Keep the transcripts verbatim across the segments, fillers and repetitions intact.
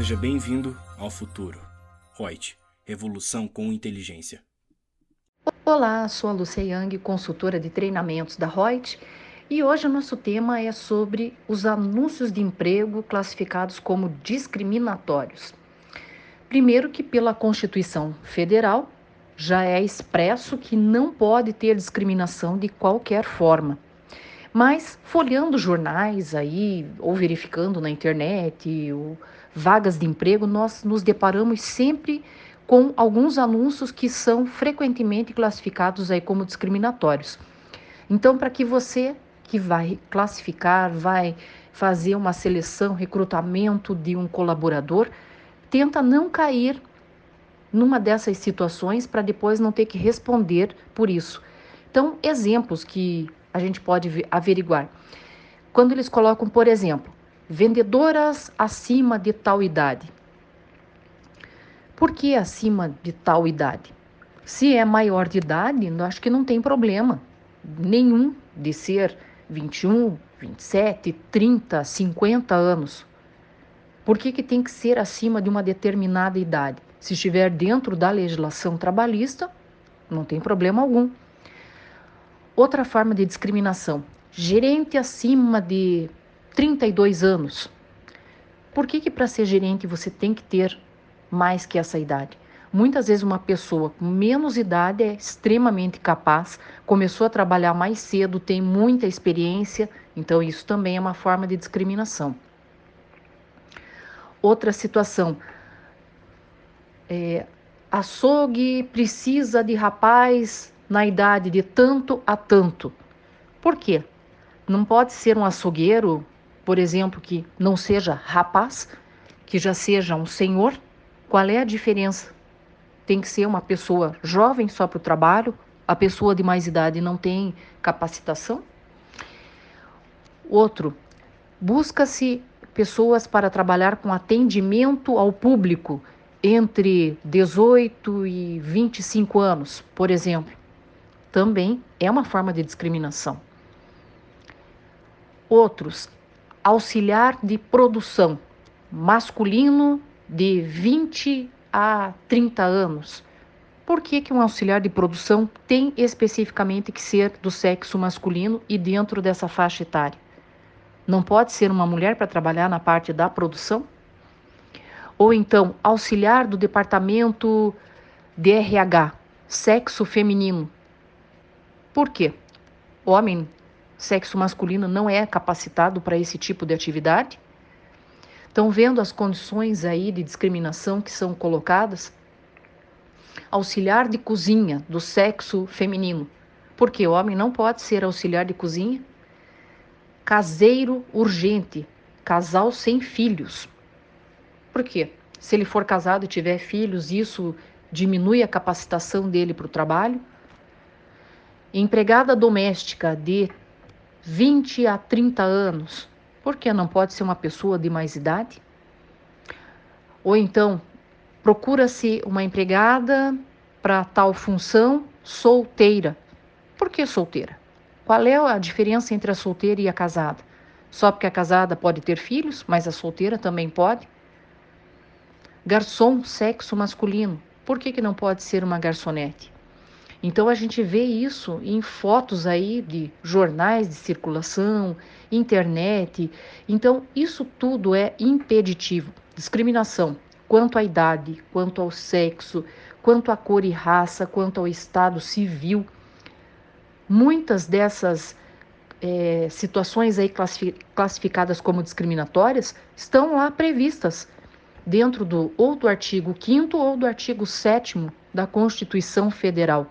Seja bem-vindo ao futuro. Reut, revolução com inteligência. Olá, sou a Lúcia Yang, consultora de treinamentos da Reut, e hoje o nosso tema é sobre os anúncios de emprego classificados como discriminatórios. Primeiro que pela Constituição Federal já é expresso que não pode ter discriminação de qualquer forma. Mas folheando jornais aí, ou verificando na internet, ou vagas de emprego, nós nos deparamos sempre com alguns anúncios que são frequentemente classificados aí como discriminatórios. Então, para que você que vai classificar, vai fazer uma seleção, recrutamento de um colaborador, tenta não cair numa dessas situações para depois não ter que responder por isso. Então, exemplos que a gente pode averiguar. Quando eles colocam, por exemplo, vendedoras acima de tal idade. Por que acima de tal idade? Se é maior de idade, eu acho que não tem problema nenhum de ser vinte e um, vinte e sete, trinta, cinquenta anos. Por que que tem que ser acima de uma determinada idade? Se estiver dentro da legislação trabalhista, não tem problema algum. Outra forma de discriminação, gerente acima de trinta e dois anos. Por que que para ser gerente você tem que ter mais que essa idade? Muitas vezes uma pessoa com menos idade é extremamente capaz, começou a trabalhar mais cedo, tem muita experiência, então isso também é uma forma de discriminação. Outra situação, é, açougue precisa de rapaz na idade de tanto a tanto. Por quê? Não pode ser um açougueiro, por exemplo, que não seja rapaz, que já seja um senhor? Qual é a diferença? Tem que ser uma pessoa jovem só para o trabalho? A pessoa de mais idade não tem capacitação? Outro, busca-se pessoas para trabalhar com atendimento ao público entre dezoito e vinte e cinco anos, por exemplo. Também é uma forma de discriminação. Outros, auxiliar de produção, masculino de vinte a trinta anos. Por que que um auxiliar de produção tem especificamente que ser do sexo masculino e dentro dessa faixa etária? Não pode ser uma mulher para trabalhar na parte da produção? Ou então, auxiliar do departamento D R H, sexo feminino. Por quê? Homem, sexo masculino, não é capacitado para esse tipo de atividade? Estão vendo as condições aí de discriminação que são colocadas? Auxiliar de cozinha, do sexo feminino. Por quê? Homem não pode ser auxiliar de cozinha. Caseiro urgente, casal sem filhos. Por quê? Se ele for casado e tiver filhos, isso diminui a capacitação dele para o trabalho? Empregada doméstica de vinte a trinta anos, por que não pode ser uma pessoa de mais idade? Ou então, procura-se uma empregada para tal função solteira. Por que solteira? Qual é a diferença entre a solteira e a casada? Só porque a casada pode ter filhos, mas a solteira também pode? Garçom, sexo masculino, por que que não pode ser uma garçonete? Então, a gente vê isso em fotos aí de jornais de circulação, internet. Então, isso tudo é impeditivo. Discriminação quanto à idade, quanto ao sexo, quanto à cor e raça, quanto ao estado civil. Muitas dessas é, situações aí classificadas como discriminatórias estão lá previstas dentro do, ou do artigo quinto ou do artigo sétimo da Constituição Federal,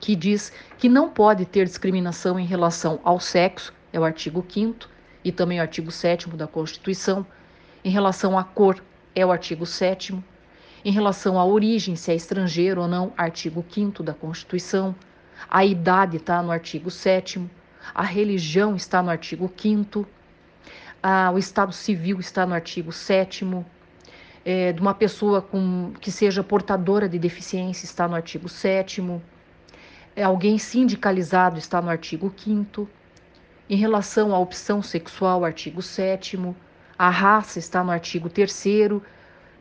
que diz que não pode ter discriminação em relação ao sexo, é o artigo quinto, e também o artigo sétimo da Constituição, em relação à cor, é o artigo sétimo, em relação à origem, se é estrangeiro ou não, artigo quinto da Constituição, a idade está no artigo sétimo, a religião está no artigo quinto, a, o estado civil está no artigo sétimo, é, de uma pessoa com, que seja portadora de deficiência está no artigo sétimo, alguém sindicalizado está no artigo quinto, em relação à opção sexual, artigo sétimo, a raça está no artigo terceiro,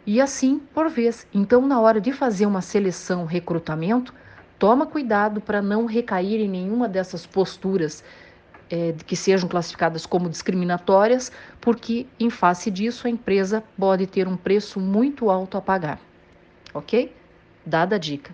e assim por vez. Então, na hora de fazer uma seleção, recrutamento, toma cuidado para não recair em nenhuma dessas posturas é, que sejam classificadas como discriminatórias, porque em face disso a empresa pode ter um preço muito alto a pagar. Ok? Dada a dica.